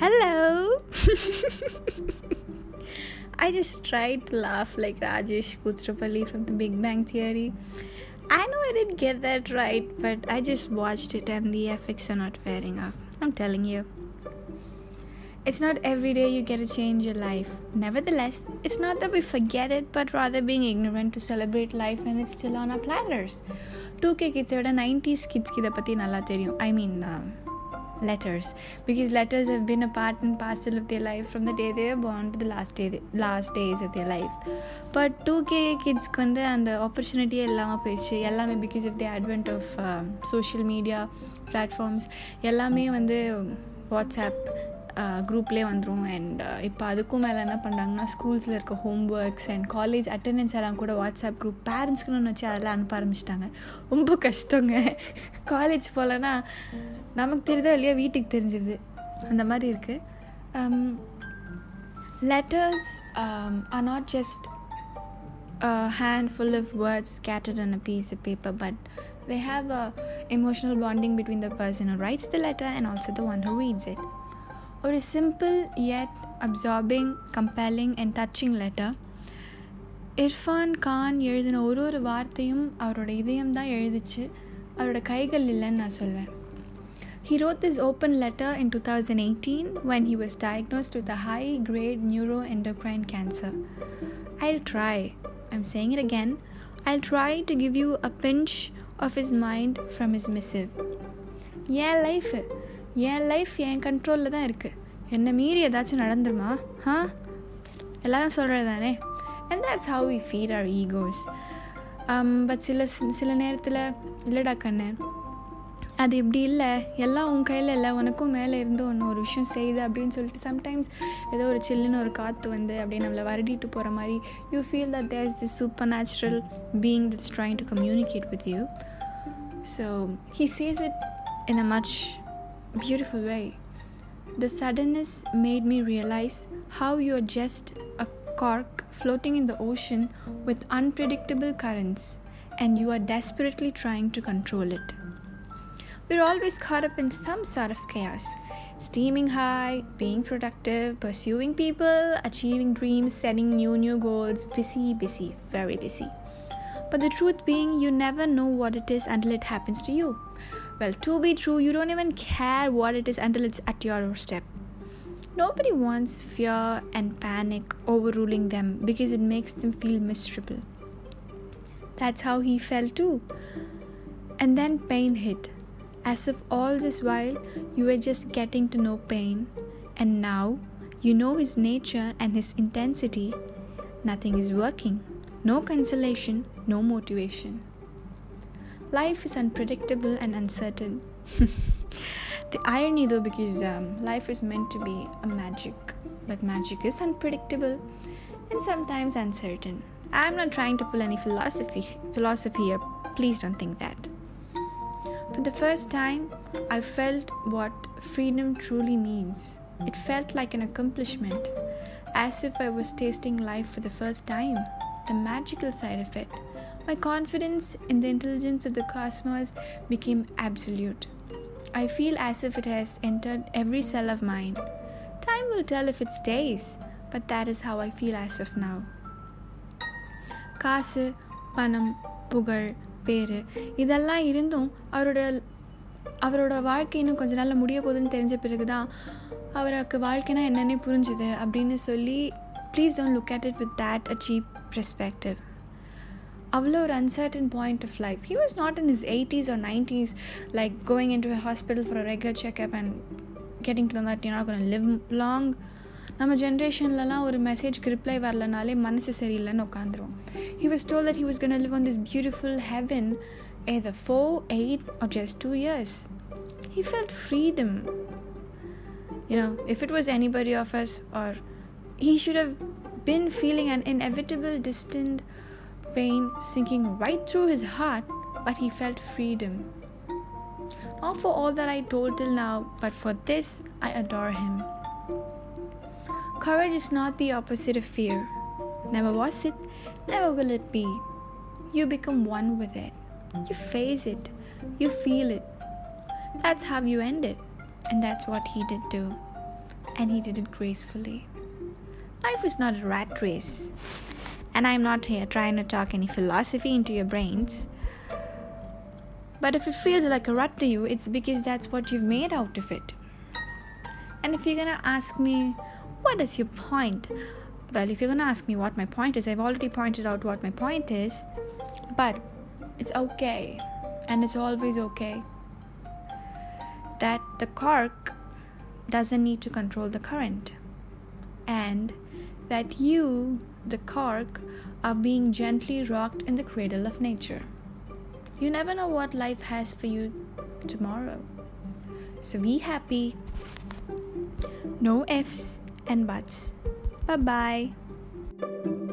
hello. I just tried to laugh like Rajesh Kutrapalli from the Big Bang Theory. I know I didn't get that right, but I just watched it and the effects are not wearing off. I'm telling you. It's not every day you get to change your life. Nevertheless, it's not that we forget it, but rather being ignorant to celebrate life when it's still on our platters. 2K kids oda 90s kids kida patti nalla theriyum. I mean, letters. Because letters have been a part and parcel of their life from the day they were born to the last days of their life. But 2K kids konde and the opportunity ellama poichu, ellame because of the advent of social media platforms, ellame vande WhatsApp குரூப்லேயே வந்துடும். And இப்போ அதுக்கும் மேலே என்ன பண்ணுறாங்கன்னா, ஸ்கூல்ஸில் இருக்க homeworks and college attendance எல்லாம் கூட வாட்ஸ்அப் குரூப் பேரண்ட்ஸ்க்குன்னு வச்சு அதெல்லாம் அனுப்ப ஆரம்பிச்சிட்டாங்க. ரொம்ப கஷ்டங்க. காலேஜ் போகலன்னா நமக்கு தெரியுதோ இல்லையா வீட்டுக்கு தெரிஞ்சிருது. அந்த மாதிரி இருக்குது. Letters are not just handful of words scattered on a piece of paper, but they have a emotional bonding between the person who writes the letter and also the one who reads it. Or a simple yet absorbing, compelling and touching letter. Irfan Khan எழுதின ஒரு வார்த்தையும் அவரோட இதயம்தான் எழுதிச்சு, அவரோட கைகள் இல்லைன்னு நான் சொல்வேன். He wrote this open letter in 2018 when he was diagnosed with a high-grade neuroendocrine cancer. I'll try, I'm saying it again, I'll try to give you a pinch of his mind from his missive. Yeah, life. என் life என் கண்ட்ரோலில் தான் இருக்குது. என்னை மீறி ஏதாச்சும் நடந்துருமா? எல்லாரும் சொல்கிறது தானே. and that's how we feed our egos. But சில நேரத்தில் இல்லைடா கண்ணு, அது இப்படி இல்லை, எல்லாம் உன் கையில் இல்லை, உனக்கும் மேலே இருந்து ஒன்று ஒரு விஷயம் செய்யுது அப்படின்னு சொல்லிட்டு சம்டைம்ஸ் ஏதோ ஒரு சில்லுன்னு ஒரு காற்று வந்து அப்படியே நம்மளை வருடிட்டு போகிற மாதிரி you feel that there is the supernatural being that's trying to communicate with you. So he says it in a much beautiful way. The suddenness made me realize how you're just a cork floating in the ocean with unpredictable currents, and you are desperately trying to control it. We're always caught up in some sort of chaos, steaming high, being productive, pursuing people, achieving dreams, setting new goals, busy, very busy. But the truth being, you never know what it is until it happens to you. Well, to be true, you don't even care what it is until it's at your doorstep. Nobody wants fear and panic overruling them because it makes them feel miserable. That's how he felt too. And then pain hit. As if all this while, you were just getting to know pain. And now, you know his nature and his intensity. Nothing is working. No consolation, no motivation. Life is unpredictable and uncertain. The irony though, because life is meant to be a magic, but magic is unpredictable and sometimes uncertain. I'm not trying to pull any philosophy here, please don't think that. For the first time, I felt what freedom truly means. It felt like an accomplishment, as if I was tasting life for the first time, the magical side of it. My confidence in the intelligence of the cosmos became absolute. I feel as if it has entered every cell of mine. Time will tell if it stays, but that is how I feel as of now. காசு, பணம், புகழ், பேரு இதெல்லாம் இருந்தும் அவரோட வாழ்க்கை இன்னும் கொஞ்ச நாளில் முடிய போகுதுன்னு தெரிஞ்ச பிறகுதான் அவருக்கு வாழ்க்கைனா என்னென்ன புரிஞ்சுது அப்படின்னு சொல்லி, please don't look at it with that a cheap perspective. அவ்வளோ ஒரு uncertain point of life. He was not in his 80s or 90s, like going into a hospital for a regular checkup and getting to know that you're not going to live long. நம்ம ஜென்ரேஷன்லலாம் ஒரு மெசேஜ்க்கு reply வரலனாலே மனசு சரியில்லைன்னு உட்காந்துரும். He was told that he was going to live on this beautiful heaven either 4, 8 or just 2 years. He felt freedom. You know, if it was anybody of us, or he should have been feeling an inevitable distant pain sinking right through his heart, but he felt freedom. Not for all that I told till now, but for this I adore him. Courage is not the opposite of fear. Never was it, never will it be. You become one with it. You face it. You feel it. That's how you end it. And that's what he did too. and he did it gracefully. Life is not a rat race, and I'm not here trying to talk any philosophy into your brains. But if it feels like a rut to you, it's because that's what you've made out of it. And if you're going to ask me, what is your point? Well, if you're going to ask me what my point is, I've already pointed out what my point is. But it's okay. And it's always okay. That the cork doesn't need to control the current. And that you, the cork, are being gently rocked in the cradle of nature. You never know what life has for you tomorrow. So be happy. No ifs and buts. Bye-bye.